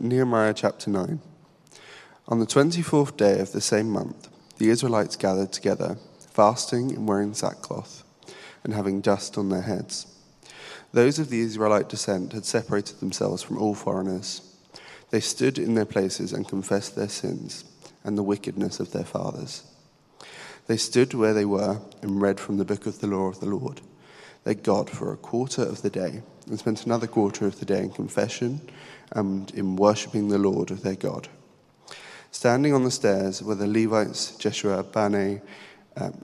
Nehemiah chapter 9. On the 24th day of the same month, the Israelites gathered together, fasting and wearing sackcloth, and having dust on their heads. Those of the Israelite descent had separated themselves from all foreigners. They stood in their places and confessed their sins and the wickedness of their fathers. They stood where they were and read from the book of the law of the Lord, their God, for a quarter of the day, and spent another quarter of the day in confession and in worshipping the Lord of their God. Standing on the stairs were the Levites, Jeshua, Bunai,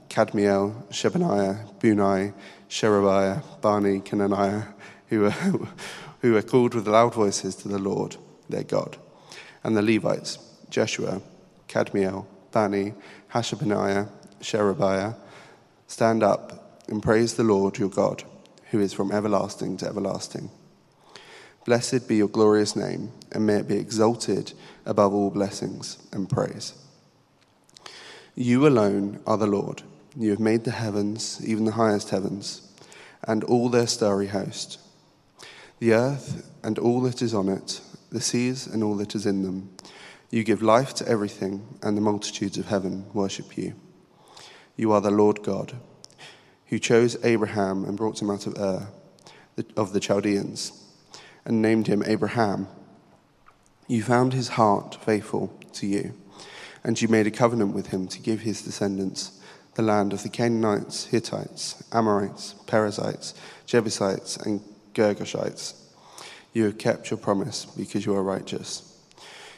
Kadmiel, Shebaniah, Bunai, Sherebiah, Bani, Kenaniah, who were called with loud voices to the Lord, their God. And the Levites, Jeshua, Kadmiel, Bani, Hashabaniah, Sherebiah, stand up and praise the Lord your God, who is from everlasting to everlasting. Blessed be your glorious name, and may it be exalted above all blessings and praise. You alone are the Lord. You have made the heavens, even the highest heavens, and all their starry host, the earth and all that is on it, the seas and all that is in them. You give life to everything, and the multitudes of heaven worship you. You are the Lord God, who chose Abraham and brought him out of Ur of the Chaldeans, and named him Abraham. You found his heart faithful to you, and you made a covenant with him to give his descendants the land of the Canaanites, Hittites, Amorites, Perizzites, Jebusites, and Girgashites. You have kept your promise because you are righteous.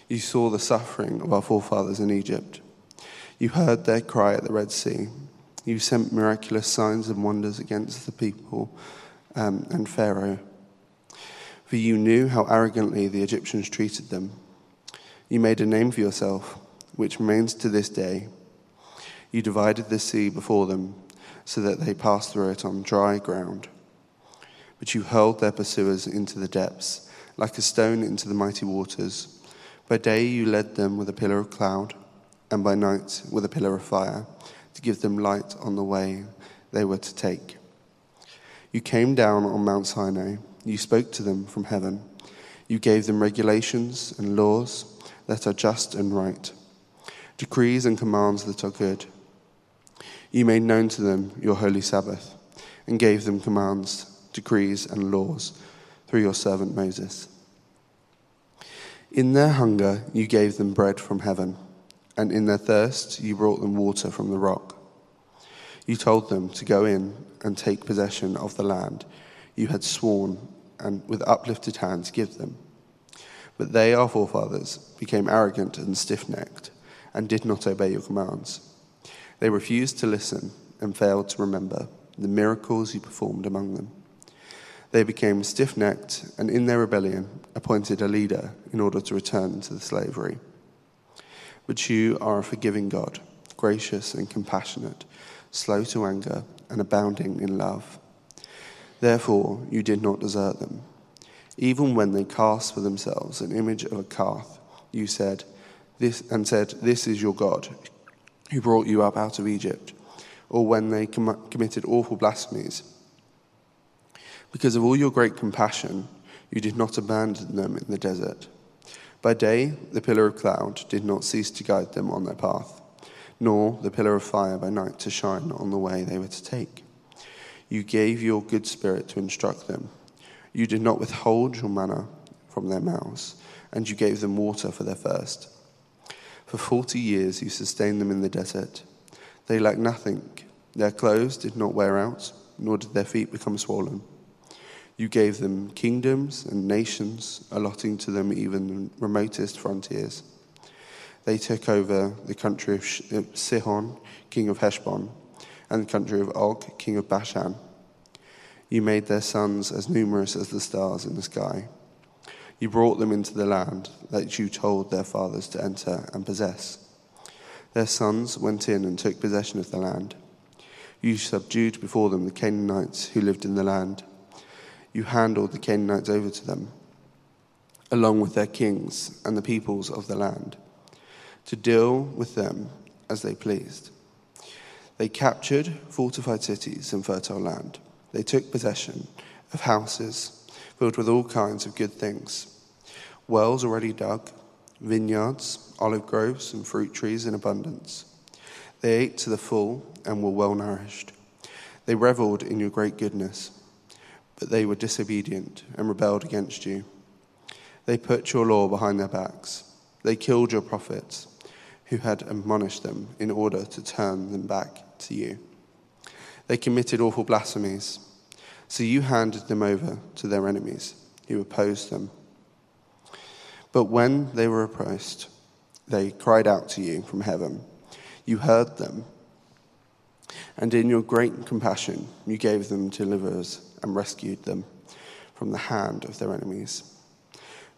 You saw the suffering of our forefathers in Egypt. You heard their cry at the Red Sea. You sent miraculous signs and wonders against the people and Pharaoh. For you knew how arrogantly the Egyptians treated them. You made a name for yourself, which remains to this day. You divided the sea before them, so that they passed through it on dry ground. But you hurled their pursuers into the depths, like a stone into the mighty waters. By day you led them with a pillar of cloud, and by night with a pillar of fire, to give them light on the way they were to take. You came down on Mount Sinai. You spoke to them from heaven. You gave them regulations and laws that are just and right, decrees and commands that are good. You made known to them your holy Sabbath, and gave them commands, decrees, and laws through your servant Moses. In their hunger you gave them bread from heaven, and in their thirst you brought them water from the rock. You told them to go in and take possession of the land you had sworn and with uplifted hands give them. But they, our forefathers, became arrogant and stiff-necked, and did not obey your commands. They refused to listen and failed to remember the miracles you performed among them. They became stiff-necked, and in their rebellion appointed a leader in order to return to the slavery. But you are a forgiving God, gracious and compassionate, slow to anger, and abounding in love. Therefore, you did not desert them. Even when they cast for themselves an image of a calf, you said, "This is your God, who brought you up out of Egypt," or when they committed awful blasphemies. Because of all your great compassion, you did not abandon them in the desert. By day, the pillar of cloud did not cease to guide them on their path, nor the pillar of fire by night to shine on the way they were to take. You gave your good spirit to instruct them. You did not withhold your manna from their mouths, and you gave them water for their thirst. For 40 years you sustained them in the desert. They lacked nothing. Their clothes did not wear out, nor did their feet become swollen. You gave them kingdoms and nations, allotting to them even the remotest frontiers. They took over the country of Sihon, king of Heshbon, and the country of Og, king of Bashan. You made their sons as numerous as the stars in the sky. You brought them into the land that you told their fathers to enter and possess. Their sons went in and took possession of the land. You subdued before them the Canaanites who lived in the land. You handed the Canaanites over to them, along with their kings and the peoples of the land, to deal with them as they pleased. They captured fortified cities and fertile land. They took possession of houses filled with all kinds of good things. wells already dug, vineyards, olive groves, and fruit trees in abundance. They ate to the full and were well nourished. They reveled in your great goodness, but they were disobedient and rebelled against you. They put your law behind their backs. They killed your prophets, who had admonished them in order to turn them back to you. They committed awful blasphemies, so you handed them over to their enemies, who opposed them. But when they were oppressed, they cried out to you from heaven. You heard them, and in your great compassion, you gave them deliverers and rescued them from the hand of their enemies.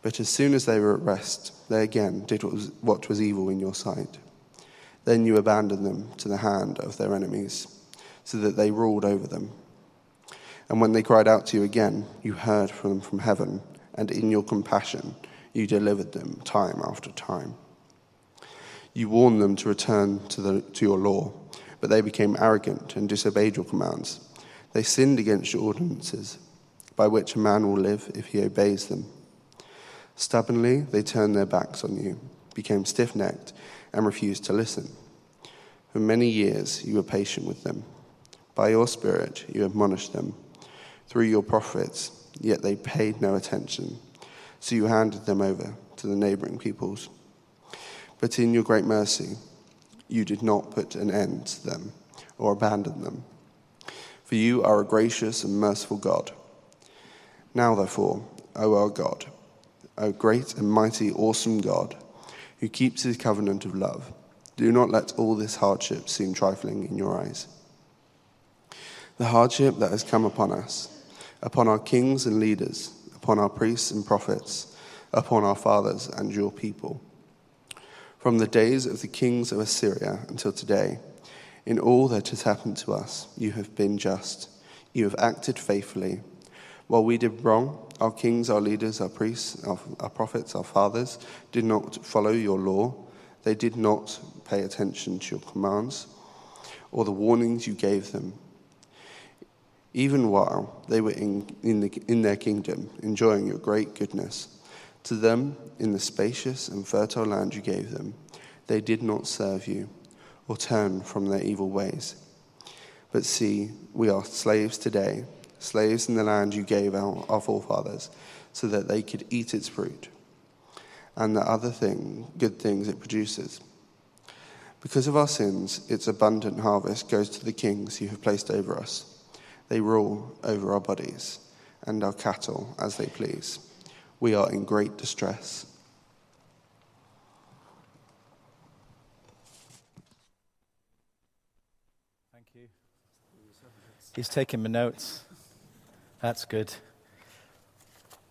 But as soon as they were at rest, they again did what was evil in your sight. Then you abandoned them to the hand of their enemies, so that they ruled over them. And when they cried out to you again, you heard from them from heaven, and in your compassion you delivered them time after time. You warned them to return to your law, but they became arrogant and disobeyed your commands. They sinned against your ordinances, by which a man will live if he obeys them. Stubbornly, they turned their backs on you, became stiff-necked, and refused to listen. For many years you were patient with them. By your spirit you admonished them through your prophets, yet they paid no attention. So you handed them over to the neighboring peoples. But in your great mercy you did not put an end to them or abandon them. For you are a gracious and merciful God. Now therefore, O our God, O great and mighty, awesome God, who keeps his covenant of love, do not let all this hardship seem trifling in your eyes. The hardship that has come upon us, upon our kings and leaders, upon our priests and prophets, upon our fathers and your people. From the days of the kings of Assyria until today, in all that has happened to us, you have been just, you have acted faithfully. While we did wrong, our kings, our leaders, our priests, our prophets, our fathers did not follow your law. They did not pay attention to your commands or the warnings you gave them, even while they were in their kingdom, enjoying your great goodness. To them, in the spacious and fertile land you gave them, they did not serve you or turn from their evil ways. But see, we are slaves today, slaves in the land you gave our forefathers, so that they could eat its fruit and the other good things it produces. Because of our sins, its abundant harvest goes to the kings you have placed over us. They rule over our bodies and our cattle as they please. We are in great distress. Thank you. He's taking my notes. That's good.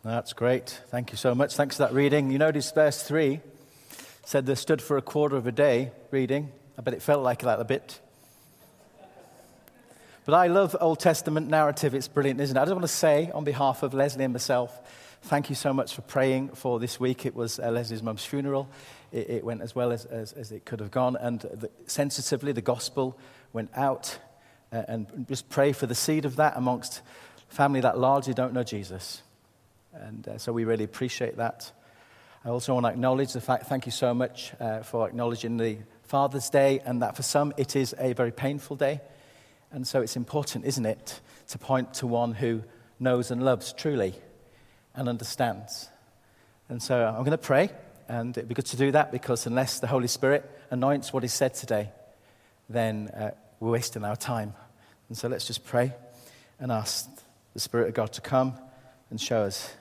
That's great. Thank you so much. Thanks for that reading. You notice verse 3 said they stood for a quarter of a day reading. I bet it felt like that a bit. But I love Old Testament narrative. It's brilliant, isn't it? I just want to say on behalf of Leslie and myself, thank you so much for praying for this week. It was Leslie's mum's funeral. It went as well as it could have gone. And sensitively, the gospel went out. And just pray for the seed of that amongst family that largely don't know Jesus. And so we really appreciate that. I also want to acknowledge the fact, thank you so much for acknowledging the Father's Day, and that for some it is a very painful day. And so it's important, isn't it, to point to one who knows and loves truly and understands. And so I'm going to pray, and it'd be good to do that, because unless the Holy Spirit anoints what is said today, then we're wasting our time. And so let's just pray and ask the Spirit of God to come and show us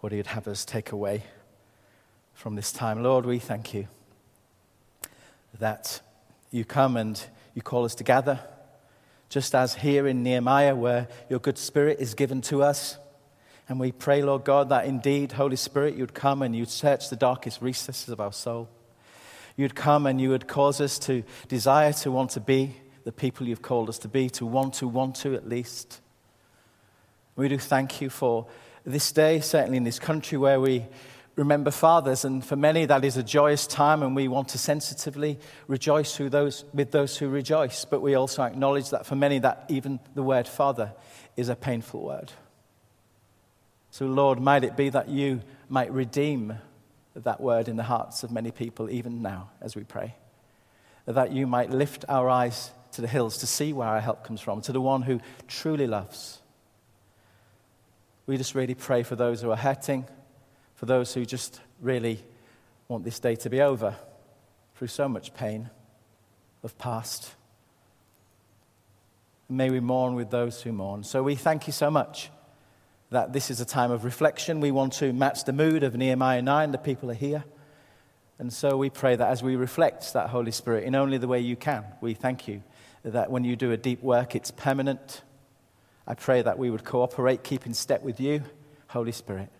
what he'd have us take away from this time. Lord, we thank you that you come and you call us to gather, just as here in Nehemiah, where your good Spirit is given to us. And we pray, Lord God, that indeed, Holy Spirit, you'd come and you'd search the darkest recesses of our soul. You'd come and you would cause us to desire to want to be the people you've called us to be, to want to at least. We do thank you for this day, certainly in this country, where we remember fathers, and for many that is a joyous time, and we want to sensitively rejoice with those who rejoice. But we also acknowledge that for many that even the word father is a painful word. So Lord, might it be that you might redeem that word in the hearts of many people even now as we pray. That you might lift our eyes to the hills to see where our help comes from, to the one who truly loves. We just really pray for those who are hurting, for those who just really want this day to be over through so much pain of past. May we mourn with those who mourn. So we thank you so much that this is a time of reflection. We want to match the mood of Nehemiah 9. The people are here. And so we pray that as we reflect that Holy Spirit in only the way you can, we thank you that when you do a deep work, it's permanent. I pray that we would cooperate, keep in step with you, Holy Spirit,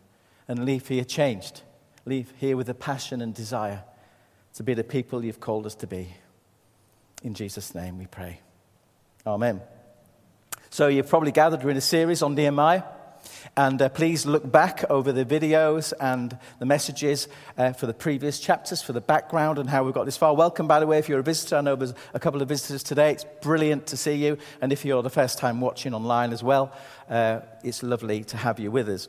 and leave here changed. Leave here with a passion and desire to be the people you've called us to be. In Jesus' name we pray. Amen. So you've probably gathered we're in a series on Nehemiah. And please look back over the videos and the messages for the previous chapters, for the background and how we've got this far. Welcome, by the way, if you're a visitor. I know there's a couple of visitors today. It's brilliant to see you. And if you're the first time watching online as well, it's lovely to have you with us.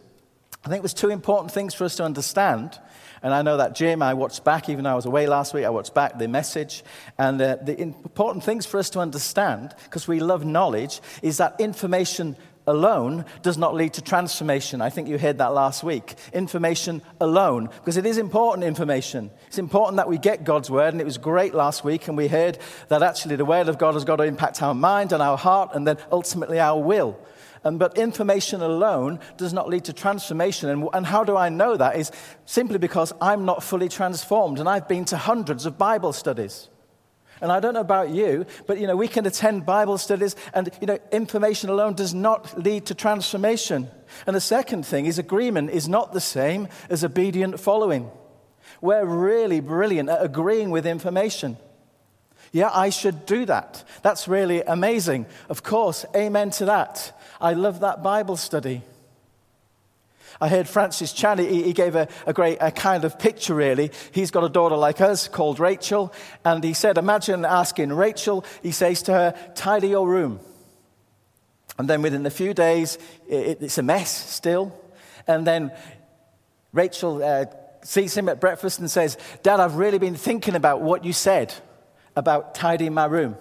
I think there's two important things for us to understand. And I know that, Jim, I watched back, even though I was away last week, I watched back the message. And the important things for us to understand, because we love knowledge, is that information alone does not lead to transformation. I think you heard that last week. Information alone, because it is important information. It's important that we get God's word, and it was great last week, and we heard that actually the word of God has got to impact our mind and our heart, and then ultimately our will. But information alone does not lead to transformation. And how do I know that? Is simply because I'm not fully transformed, and I've been to hundreds of Bible studies. And I don't know about you, but, you know, we can attend Bible studies and, you know, information alone does not lead to transformation. And the second thing is agreement is not the same as obedient following. We're really brilliant at agreeing with information. Yeah, I should do that. That's really amazing. Of course, amen to that. I love that Bible study. I heard Francis Chan, he gave a great kind of picture, really. He's got a daughter like us called Rachel, and he said, imagine asking Rachel, he says to her, tidy your room. And then within a few days, it's a mess still. And then Rachel sees him at breakfast and says, Dad, I've really been thinking about what you said about tidying my room.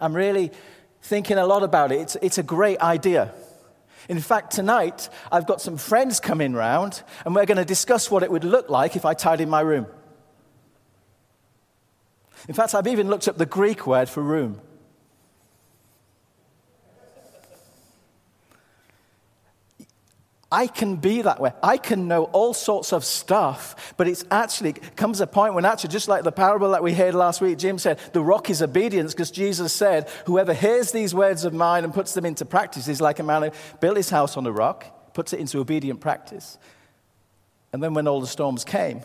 I'm really thinking a lot about it. It's a great idea. In fact, tonight, I've got some friends coming round, and we're going to discuss what it would look like if I tidied my room. In fact, I've even looked up the Greek word for room. I can be that way. I can know all sorts of stuff, but it's actually comes a point when actually, just like the parable that we heard last week, Jim said, the rock is obedience, because Jesus said, whoever hears these words of mine and puts them into practice is like a man who built his house on a rock, puts it into obedient practice. And then when all the storms came.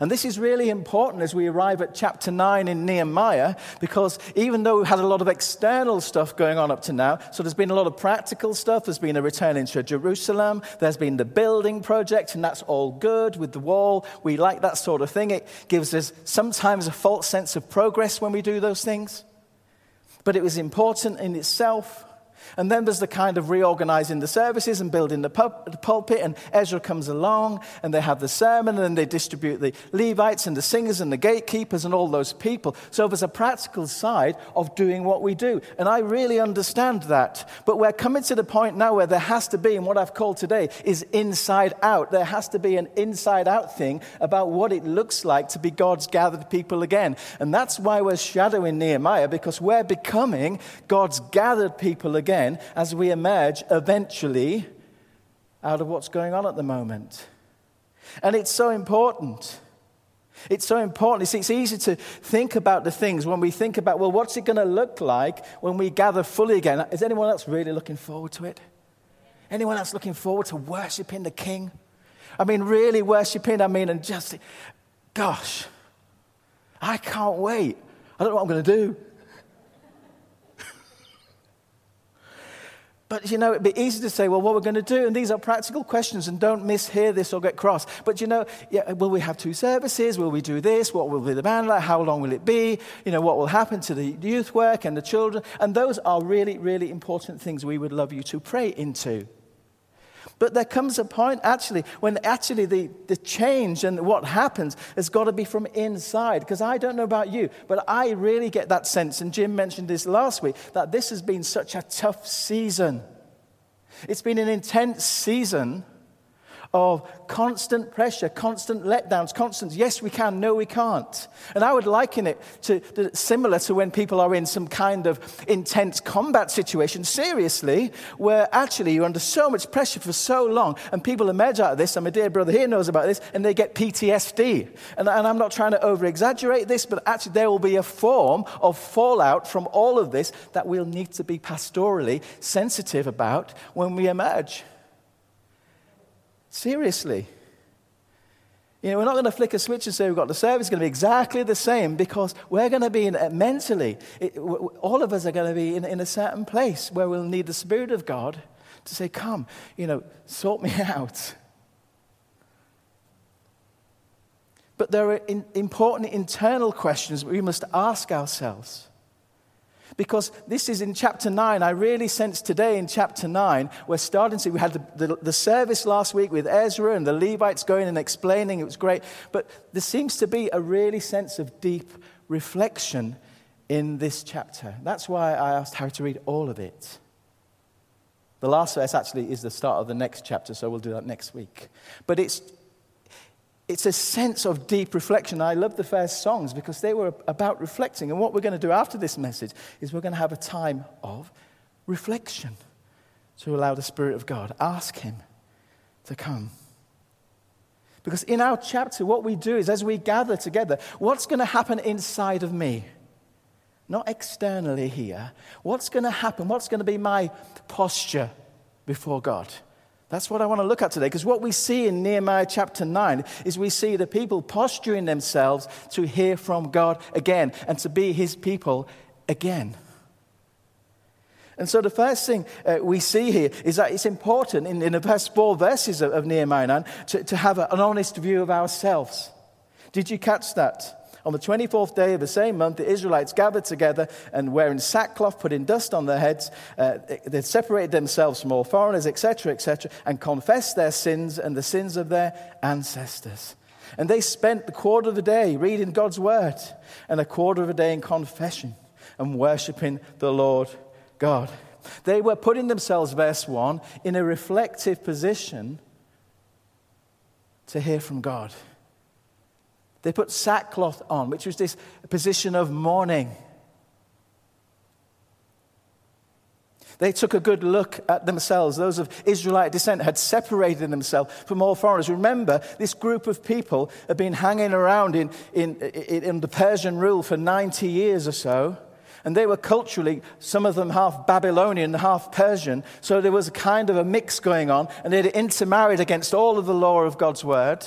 And this is really important as we arrive at chapter 9 in Nehemiah, because even though we've had a lot of external stuff going on up to now, so there's been a lot of practical stuff, there's been a return into Jerusalem, there's been the building project, and that's all good with the wall. We like that sort of thing. It gives us sometimes a false sense of progress when we do those things. But it was important in itself. And then there's the kind of reorganizing the services and building the pulpit, and Ezra comes along, and they have the sermon, and then they distribute the Levites and the singers and the gatekeepers and all those people. So there's a practical side of doing what we do, and I really understand that. But we're coming to the point now where there has to be, and what I've called today is inside out. There has to be an inside out thing about what it looks like to be God's gathered people again. And that's why we're shadowing Nehemiah, because we're becoming God's gathered people again. As we emerge eventually out of what's going on at the moment. And it's so important. It's so important. It's easy to think about the things when we think about, well, what's it going to look like when we gather fully again? Is anyone else really looking forward to it? Anyone else looking forward to worshiping the King? I mean, really worshiping, and just, gosh, I can't wait. I don't know what I'm going to do. But, you know, it'd be easy to say, well, what we're going to do, and these are practical questions, and don't mishear this or get cross. But, you know, yeah, will we have two services? Will we do this? What will be the band like? How long will it be? You know, what will happen to the youth work and the children? And those are really, really important things we would love you to pray into. But there comes a point, actually, when actually the change and what happens has got to be from inside. Because I don't know about you, but I really get that sense, and Jim mentioned this last week, that this has been such a tough season. It's been an intense season of constant pressure, constant letdowns, constant yes we can, no we can't. And I would liken it to similar to when people are in some kind of intense combat situation, seriously, where actually you're under so much pressure for so long, and people emerge out of this, and my dear brother here knows about this, and they get PTSD. And I'm not trying to over-exaggerate this, but actually there will be a form of fallout from all of this that we'll need to be pastorally sensitive about when we emerge. Seriously. You know, we're not going to flick a switch and say we've got the service going to be exactly the same, because we're going to be all of us are going to be in a certain place where we'll need the Spirit of God to say, come, sort me out. But there are important internal questions we must ask ourselves. Because this is in chapter 9. I really sense today in chapter 9, we're starting to see, we had the service last week with Ezra and the Levites going and explaining. It was great. But there seems to be a really sense of deep reflection in this chapter. That's why I asked Harry to read all of it. The last verse actually is the start of the next chapter, so we'll do that next week. But it's a sense of deep reflection. I love the first songs because they were about reflecting. And what we're going to do after this message is we're going to have a time of reflection to allow the Spirit of God, ask Him to come. Because in our chapter, what we do is as we gather together, what's going to happen inside of me? Not externally here. What's going to happen? What's going to be my posture before God? That's what I want to look at today, because what we see in Nehemiah chapter 9 is we see the people posturing themselves to hear from God again and to be His people again. And so the first thing we see here is that it's important in the first four verses of Nehemiah 9 to have an honest view of ourselves. Did you catch that? On the 24th day of the same month, the Israelites gathered together and wearing sackcloth, putting dust on their heads. They separated themselves from all foreigners, etc., and confessed their sins and the sins of their ancestors. And they spent the quarter of a day reading God's word and a quarter of a day in confession and worshiping the Lord God. They were putting themselves, verse 1, in a reflective position to hear from God. They put sackcloth on, which was this position of mourning. They took a good look at themselves. Those of Israelite descent had separated themselves from all foreigners. Remember, this group of people had been hanging around in the Persian rule for 90 years or so. And they were culturally, some of them half Babylonian, half Persian. So there was a kind of a mix going on. And they'd intermarried against all of the law of God's word.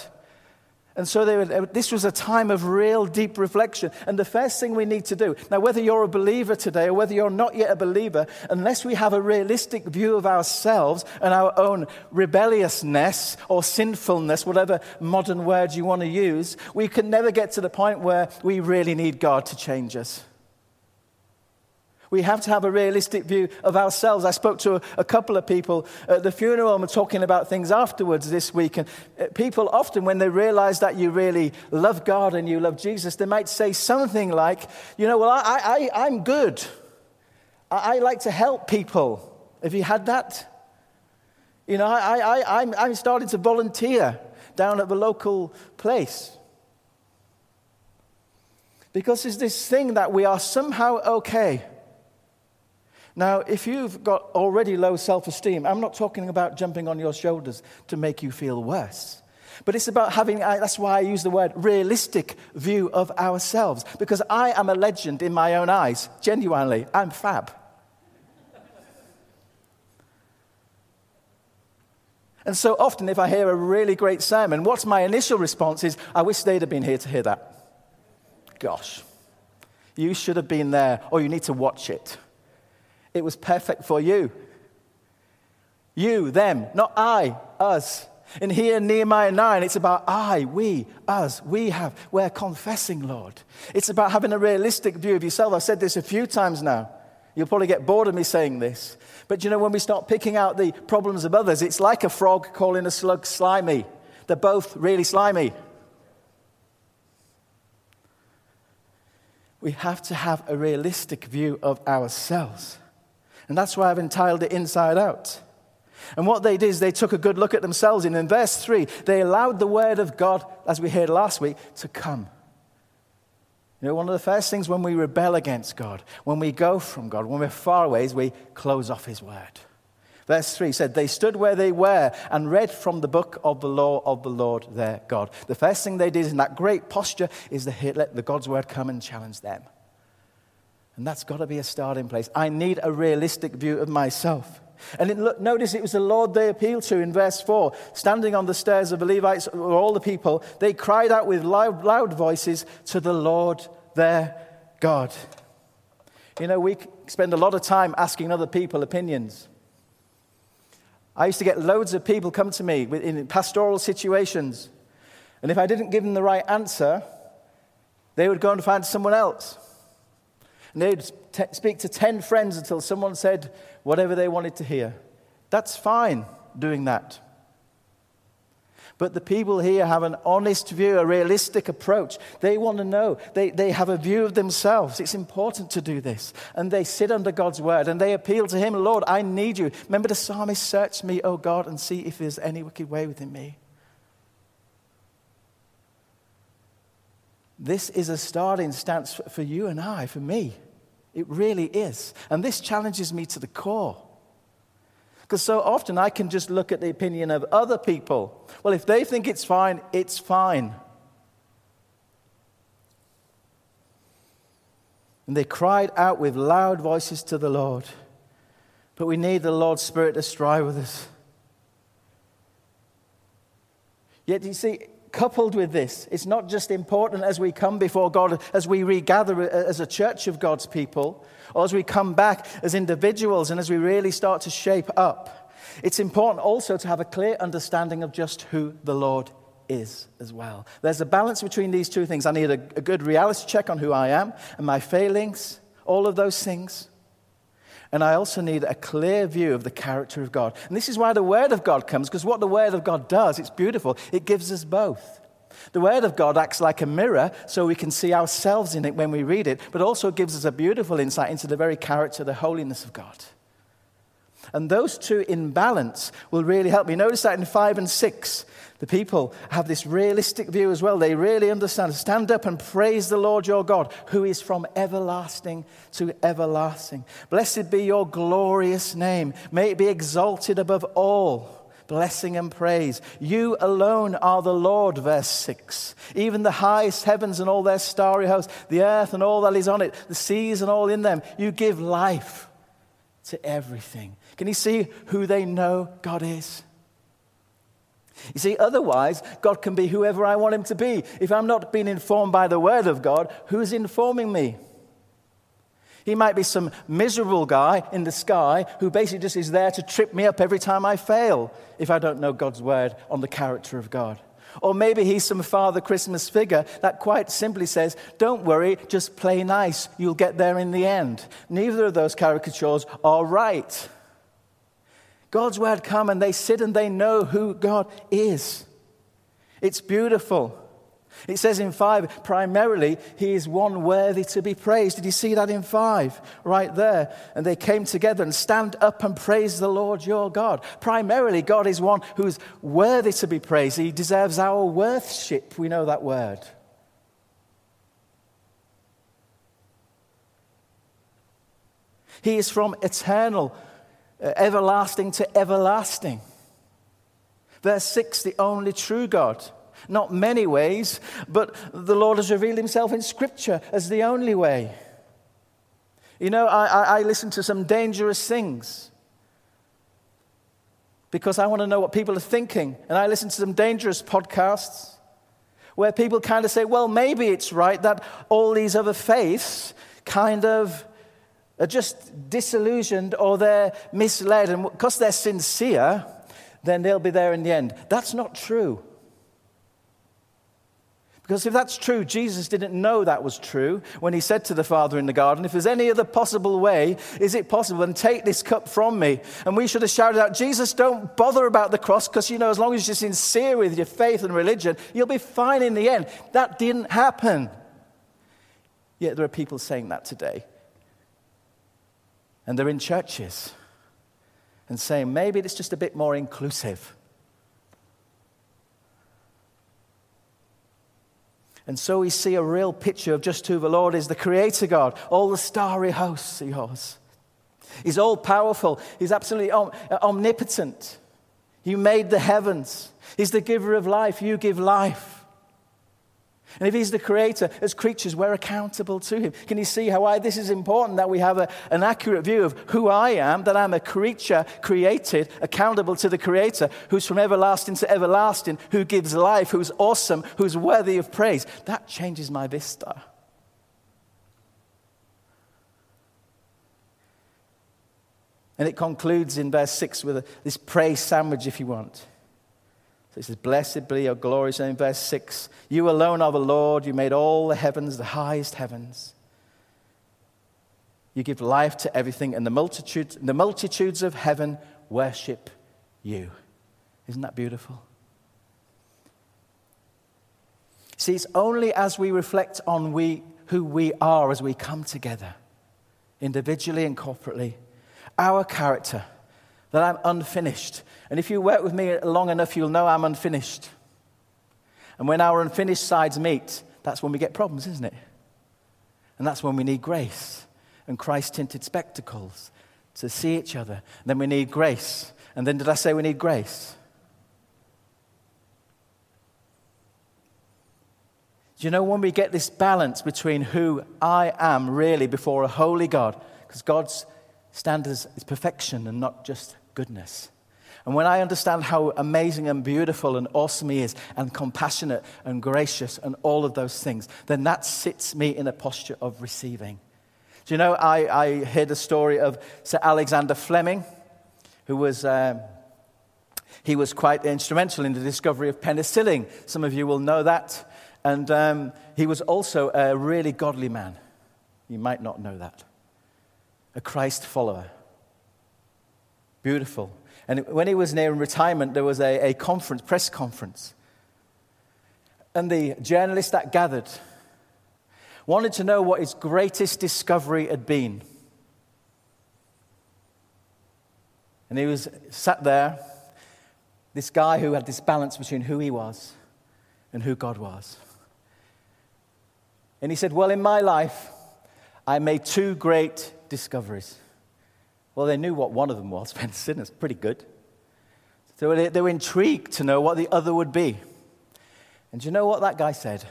And so this was a time of real deep reflection. And the first thing we need to do, now whether you're a believer today or whether you're not yet a believer, unless we have a realistic view of ourselves and our own rebelliousness or sinfulness, whatever modern word you want to use, we can never get to the point where we really need God to change us. We have to have a realistic view of ourselves. I spoke to a couple of people at the funeral and we're talking about things afterwards this week. And people often, when they realize that you really love God and you love Jesus, they might say something like, I'm good. I like to help people. Have you had that? I'm starting to volunteer down at the local place. Because there's this thing that we are somehow okay. Now, if you've got already low self-esteem, I'm not talking about jumping on your shoulders to make you feel worse. But it's about having, that's why I use the word realistic view of ourselves. Because I am a legend in my own eyes. Genuinely, I'm fab. And so often if I hear a really great sermon, what's my initial response is, I wish they'd have been here to hear that. Gosh, you should have been there, or you need to watch it. It was perfect for you. You, them, not I, us. And here in Nehemiah 9, it's about I, we, us, we're confessing, Lord. It's about having a realistic view of yourself. I've said this a few times now. You'll probably get bored of me saying this. But you know, when we start picking out the problems of others, it's like a frog calling a slug slimy. They're both really slimy. We have to have a realistic view of ourselves. And that's why I've entitled it Inside Out. And what they did is they took a good look at themselves. And in verse 3, they allowed the word of God, as we heard last week, to come. You know, one of the first things when we rebel against God, when we go from God, when we're far away, is we close off his word. Verse 3 said, they stood where they were and read from the book of the law of the Lord their God. The first thing they did in that great posture is they let the God's word come and challenge them. And that's got to be a starting place. I need a realistic view of myself. And notice it was the Lord they appealed to in verse 4. Standing on the stairs of the Levites, or all the people, they cried out with loud voices to the Lord their God. You know, we spend a lot of time asking other people opinions. I used to get loads of people come to me in pastoral situations. And if I didn't give them the right answer, they would go and find someone else. And they'd speak to 10 friends until someone said whatever they wanted to hear. That's fine, doing that. But the people here have an honest view, a realistic approach. They want to know. They have a view of themselves. It's important to do this. And they sit under God's word and they appeal to him, Lord, I need you. Remember the psalmist, search me, O God, and see if there's any wicked way within me. This is a starting stance for you and I, for me. It really is. And this challenges me to the core. Because so often I can just look at the opinion of other people. Well, if they think it's fine, it's fine. And they cried out with loud voices to the Lord. But we need the Lord's Spirit to strive with us. Yet, you see, coupled with this, it's not just important as we come before God, as we regather as a church of God's people, or as we come back as individuals and as we really start to shape up. It's important also to have a clear understanding of just who the Lord is as well. There's a balance between these two things. I need a good reality check on who I am and my failings, all of those things. And I also need a clear view of the character of God. And this is why the Word of God comes, because what the Word of God does, it's beautiful. It gives us both. The Word of God acts like a mirror, so we can see ourselves in it when we read it, but also gives us a beautiful insight into the very character, the holiness of God. And those two in balance will really help me. Notice that in 5 and 6, the people have this realistic view as well. They really understand. Stand up and praise the Lord your God, who is from everlasting to everlasting. Blessed be your glorious name. May it be exalted above all. Blessing and praise. You alone are the Lord, verse 6. Even the highest heavens and all their starry hosts, the earth and all that is on it, the seas and all in them. You give life to everything. Can you see who they know God is? You see, otherwise, God can be whoever I want him to be. If I'm not being informed by the word of God, who's informing me? He might be some miserable guy in the sky who basically just is there to trip me up every time I fail if I don't know God's word on the character of God. Or maybe he's some Father Christmas figure that quite simply says, don't worry, just play nice. You'll get there in the end. Neither of those caricatures are right. God's word come and they sit and they know who God is. It's beautiful. It says in 5, primarily, he is one worthy to be praised. Did you see that in 5? Right there. And they came together and stand up and praise the Lord your God. Primarily, God is one who is worthy to be praised. He deserves our worship. We know that word. He is from eternal, everlasting to everlasting. Verse 6, the only true God. Not many ways, but the Lord has revealed himself in Scripture as the only way. You know, I listen to some dangerous things because I want to know what people are thinking. And I listen to some dangerous podcasts where people kind of say, well, maybe it's right that all these other faiths kind of are just disillusioned or they're misled. And because they're sincere, then they'll be there in the end. That's not true. Because if that's true, Jesus didn't know that was true when he said to the Father in the garden, if there's any other possible way, is it possible? And take this cup from me. And we should have shouted out, Jesus, don't bother about the cross, because you know, as long as you're sincere with your faith and religion, you'll be fine in the end. That didn't happen. Yet there are people saying that today. And they're in churches and saying, maybe it's just a bit more inclusive. And so we see a real picture of just who the Lord is, the Creator God. All the starry hosts are yours. He's all-powerful. He's absolutely omnipotent. You made the heavens. He's the giver of life. You give life. And if he's the creator, as creatures, we're accountable to him. Can you see how this is important, that we have an accurate view of who I am, that I'm a creature created, accountable to the creator, who's from everlasting to everlasting, who gives life, who's awesome, who's worthy of praise. That changes my vista. And it concludes in verse 6 with this praise sandwich, if you want. So it says, blessed be your glory. So in verse 6, you alone are the Lord. You made all the heavens, the highest heavens. You give life to everything, and the multitudes of heaven worship you. Isn't that beautiful? See, it's only as we reflect on who we are as we come together, individually and corporately, our character, that I'm unfinished. And if you work with me long enough, you'll know I'm unfinished. And when our unfinished sides meet, that's when we get problems, isn't it? And that's when we need grace and Christ-tinted spectacles to see each other. And then we need grace. And then did I say we need grace? Do you know when we get this balance between who I am really before a holy God, because God's standard is perfection and not just goodness. And when I understand how amazing and beautiful and awesome he is, and compassionate and gracious and all of those things, then that sits me in a posture of receiving. Do you know, I heard the story of Sir Alexander Fleming, who was, he was quite instrumental in the discovery of penicillin. Some of you will know that. And he was also a really godly man. You might not know that. A Christ follower. Beautiful. And when he was nearing retirement, there was a conference, press conference. And the journalists that gathered wanted to know what his greatest discovery had been. And he was sat there, this guy who had this balance between who he was and who God was. And he said, well, in my life, I made two great discoveries. Well, they knew what one of them was, penicillin. It's pretty good. So they were intrigued to know what the other would be. And do you know what that guy said?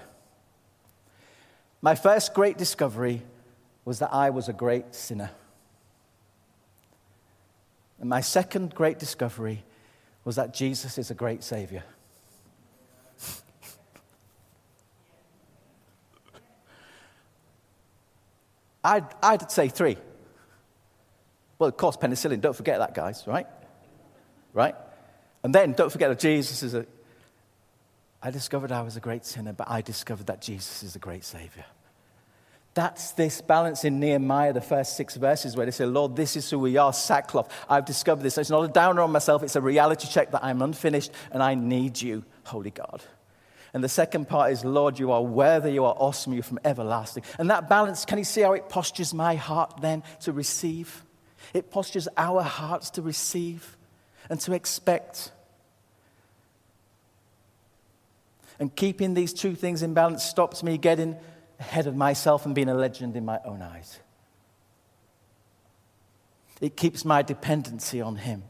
My first great discovery was that I was a great sinner. And my second great discovery was that Jesus is a great Savior. I'd say three. Well, of course, penicillin, don't forget that, guys, right? Right? And then, don't forget that Jesus is I discovered I was a great sinner, but I discovered that Jesus is a great Savior. That's this balance in Nehemiah, the first 6 verses, where they say, Lord, this is who we are, sackcloth. I've discovered this. So it's not a downer on myself. It's a reality check that I'm unfinished, and I need you, Holy God. And the second part is, Lord, you are worthy, you are awesome, you're from everlasting. And that balance, can you see how it postures my heart then to receive? It postures our hearts to receive and to expect. And keeping these two things in balance stops me getting ahead of myself and being a legend in my own eyes. It keeps my dependency on him.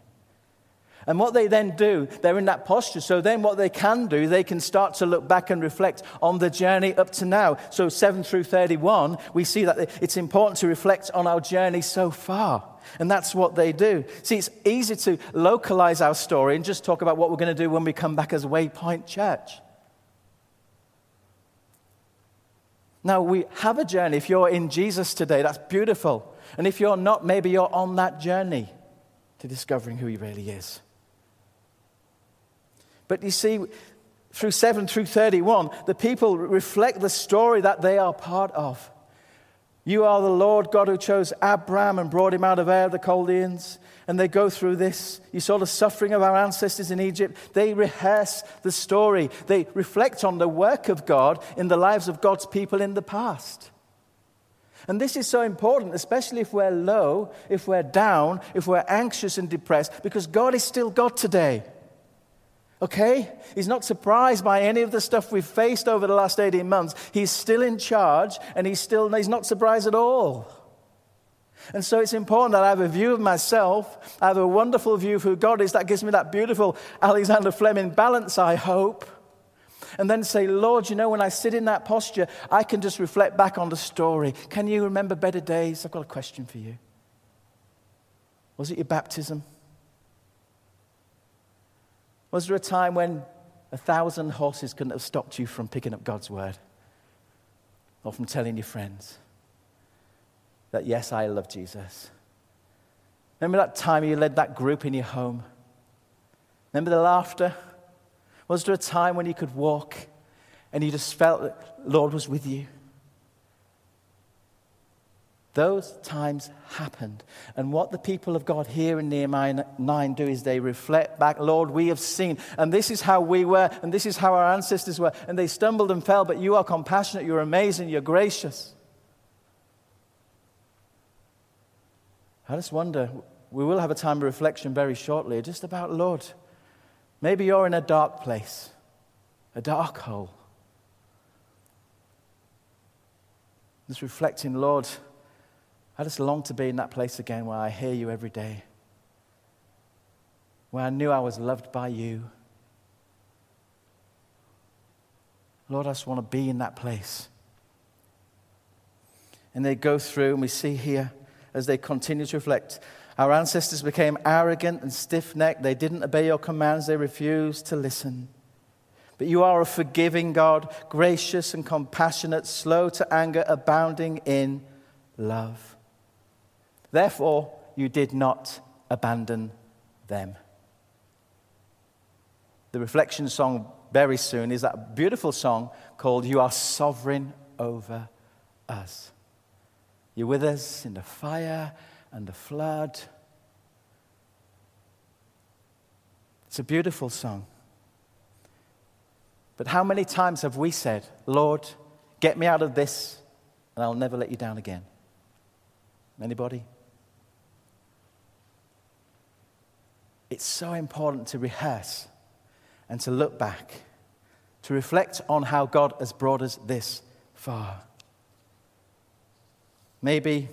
And what they then do, they're in that posture. So then what they can do, they can start to look back and reflect on the journey up to now. So 7 through 31, we see that it's important to reflect on our journey so far. And that's what they do. See, it's easy to localize our story and just talk about what we're going to do when we come back as Waypoint Church. Now, we have a journey. If you're in Jesus today, that's beautiful. And if you're not, maybe you're on that journey to discovering who he really is. But you see, through 7 through 31, the people reflect the story that they are part of. You are the Lord God who chose Abraham and brought him out of Ur of the Chaldeans. And they go through this. You saw the suffering of our ancestors in Egypt. They rehearse the story. They reflect on the work of God in the lives of God's people in the past. And this is so important, especially if we're low, if we're down, if we're anxious and depressed, because God is still God today. Okay? He's not surprised by any of the stuff we've faced over the last 18 months. He's still in charge, and he's not surprised at all. And so it's important that I have a view of myself. I have a wonderful view of who God is. That gives me that beautiful Alexander Fleming balance, I hope. And then say, Lord, you know, when I sit in that posture, I can just reflect back on the story. Can you remember better days? I've got a question for you. Was it your baptism? Was there a time when 1,000 horses couldn't have stopped you from picking up God's word? Or from telling your friends that, yes, I love Jesus? Remember that time you led that group in your home? Remember the laughter? Was there a time when you could walk and you just felt that the Lord was with you? Those times happened. And what the people of God here in Nehemiah 9 do is they reflect back, Lord, we have seen, and this is how we were, and this is how our ancestors were, and they stumbled and fell, but you are compassionate, you're amazing, you're gracious. I just wonder, we will have a time of reflection very shortly, just about, Lord, maybe you're in a dark place, a dark hole. Just reflecting, Lord, I just long to be in that place again where I hear you every day, where I knew I was loved by you. Lord, I just want to be in that place. And they go through, and we see here, as they continue to reflect, our ancestors became arrogant and stiff-necked. They didn't obey your commands. They refused to listen. But you are a forgiving God, gracious and compassionate, slow to anger, abounding in love. Therefore, you did not abandon them. The reflection song very soon is that beautiful song called You Are Sovereign Over Us. You're with us in the fire and the flood. It's a beautiful song. But how many times have we said, Lord, get me out of this and I'll never let you down again? Anybody? It's so important to rehearse and to look back, to reflect on how God has brought us this far. Maybe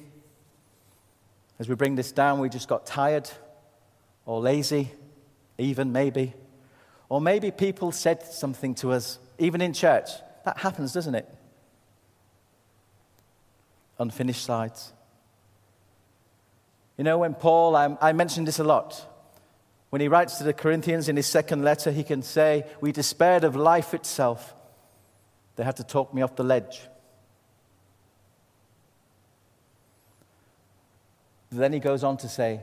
as we bring this down, we just got tired or lazy, even maybe. Or maybe people said something to us, even in church. That happens, doesn't it? Unfinished slides. You know, when Paul, I mentioned this a lot, when he writes to the Corinthians in his second letter, he can say, we despaired of life itself. They had to talk me off the ledge. Then he goes on to say,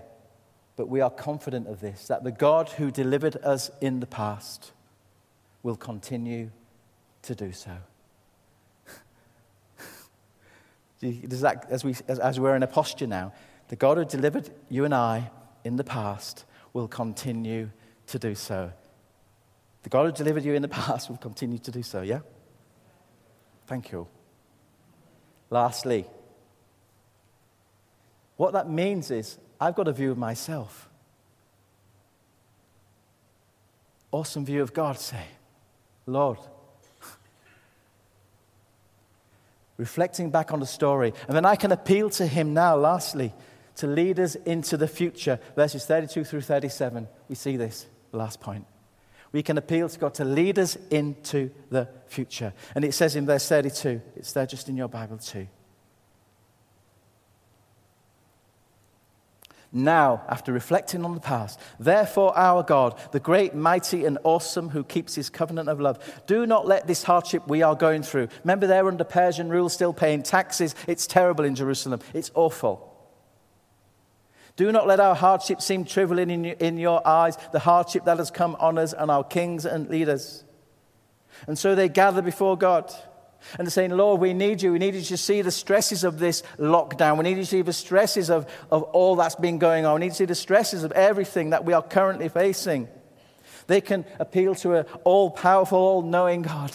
but we are confident of this, that the God who delivered us in the past will continue to do so. Does that, as we're in a posture now, the God who delivered you and I in the past will continue to do so. The God who delivered you in the past will continue to do so, yeah? Thank you. Lastly, what that means is I've got a view of myself. Awesome view of God, say, Lord. Reflecting back on the story. And then I can appeal to him now, lastly, to lead us into the future. Verses 32 through 37, we see this last point. We can appeal to God to lead us into the future. And it says in verse 32, it's there just in your Bible too. Now, after reflecting on the past, therefore our God, the great, mighty, and awesome, who keeps his covenant of love, do not let this hardship we are going through. Remember, they're under Persian rule, still paying taxes. It's terrible in Jerusalem. It's awful. Do not let our hardship seem trivial in your eyes, the hardship that has come on us and our kings and leaders. And so they gather before God. And they're saying, Lord, we need you. We need you to see the stresses of this lockdown. We need you to see the stresses of all that's been going on. We need to see the stresses of everything that we are currently facing. They can appeal to an all-powerful, all-knowing God.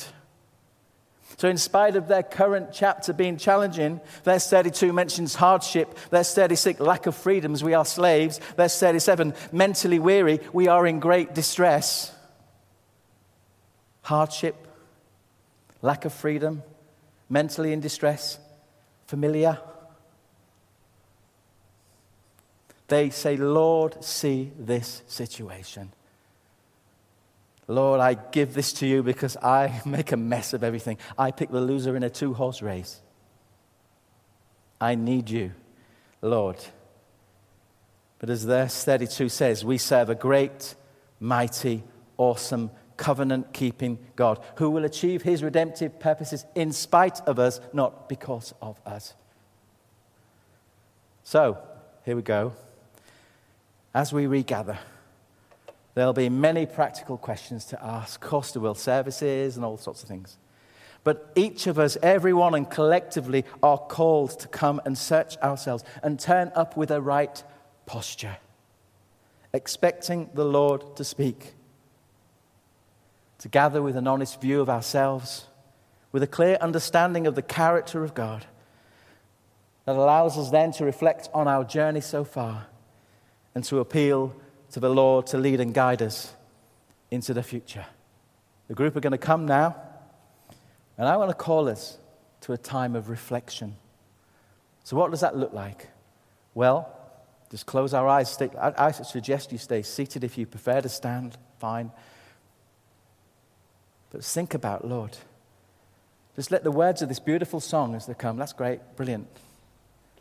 So in spite of their current chapter being challenging, verse 32 mentions hardship. Verse 36, lack of freedoms, we are slaves. Verse 37, mentally weary, we are in great distress. Hardship, lack of freedom, mentally in distress, familiar. They say, Lord, see this situation. Lord, I give this to you because I make a mess of everything. I pick the loser in a two-horse race. I need you, Lord. But as verse 32 says, we serve a great, mighty, awesome, covenant-keeping God who will achieve his redemptive purposes in spite of us, not because of us. So, here we go. As we regather, there'll be many practical questions to ask, cost of world services and all sorts of things. But each of us, everyone and collectively, are called to come and search ourselves and turn up with a right posture, expecting the Lord to speak, to gather with an honest view of ourselves, with a clear understanding of the character of God that allows us then to reflect on our journey so far and to appeal to the Lord to lead and guide us into the future. The group are going to come now, and I want to call us to a time of reflection. So what does that look like? Well, just close our eyes. I suggest you stay seated. If you prefer to stand, fine. But think about, Lord, just let the words of this beautiful song as they come. That's great, brilliant.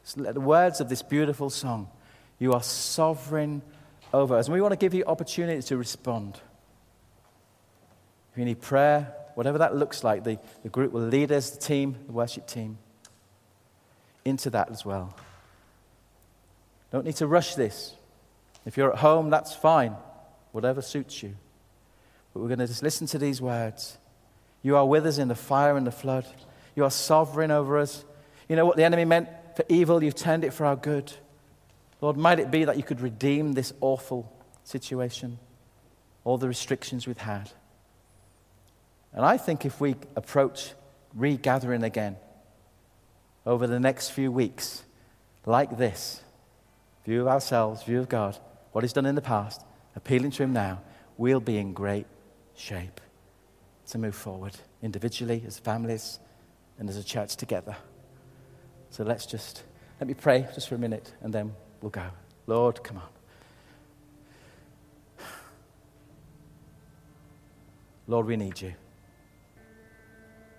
Just let the words of this beautiful song, you are sovereign over us. And we want to give you opportunity to respond. If you need prayer, whatever that looks like, the group will lead us, the team, the worship team, into that as well. Don't need to rush this. If you're at home, that's fine. Whatever suits you. But we're going to just listen to these words. You are with us in the fire and the flood. You are sovereign over us. You know what the enemy meant for evil, you've turned it for our good. Lord, might it be that you could redeem this awful situation, all the restrictions we've had. And I think if we approach regathering again over the next few weeks, like this, view of ourselves, view of God, what he's done in the past, appealing to him now, we'll be in great shape to move forward individually, as families, and as a church together. So let me pray just for a minute, and then we'll go. Lord, come on. Lord, we need you.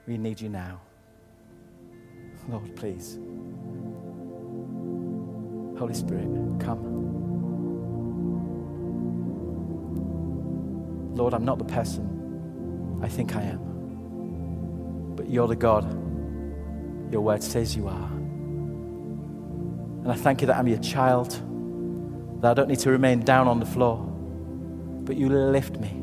We need you now. Lord, please. Holy Spirit, come. Lord, I'm not the person I think I am, but you're the God your word says you are. And I thank you that I'm your child, that I don't need to remain down on the floor, but you lift me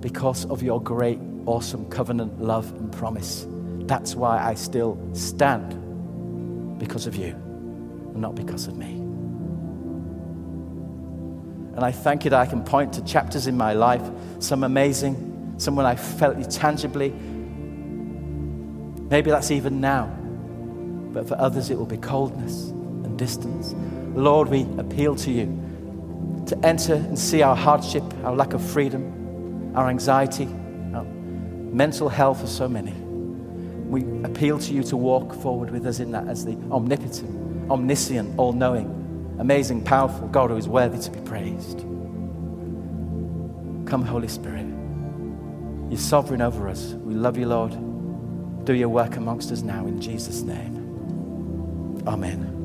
because of your great, awesome covenant love and promise. That's why I still stand, because of you and not because of me. And I thank you that I can point to chapters in my life, some amazing, some when I felt you tangibly. Maybe that's even now, but for others it will be coldness, distance. Lord, we appeal to you to enter and see our hardship, our lack of freedom, our anxiety, our mental health of so many. We appeal to you to walk forward with us in that as the omnipotent, omniscient, all-knowing, amazing, powerful God who is worthy to be praised. Come, Holy Spirit. You're sovereign over us. We love you, Lord. Do your work amongst us now in Jesus' name. Amen.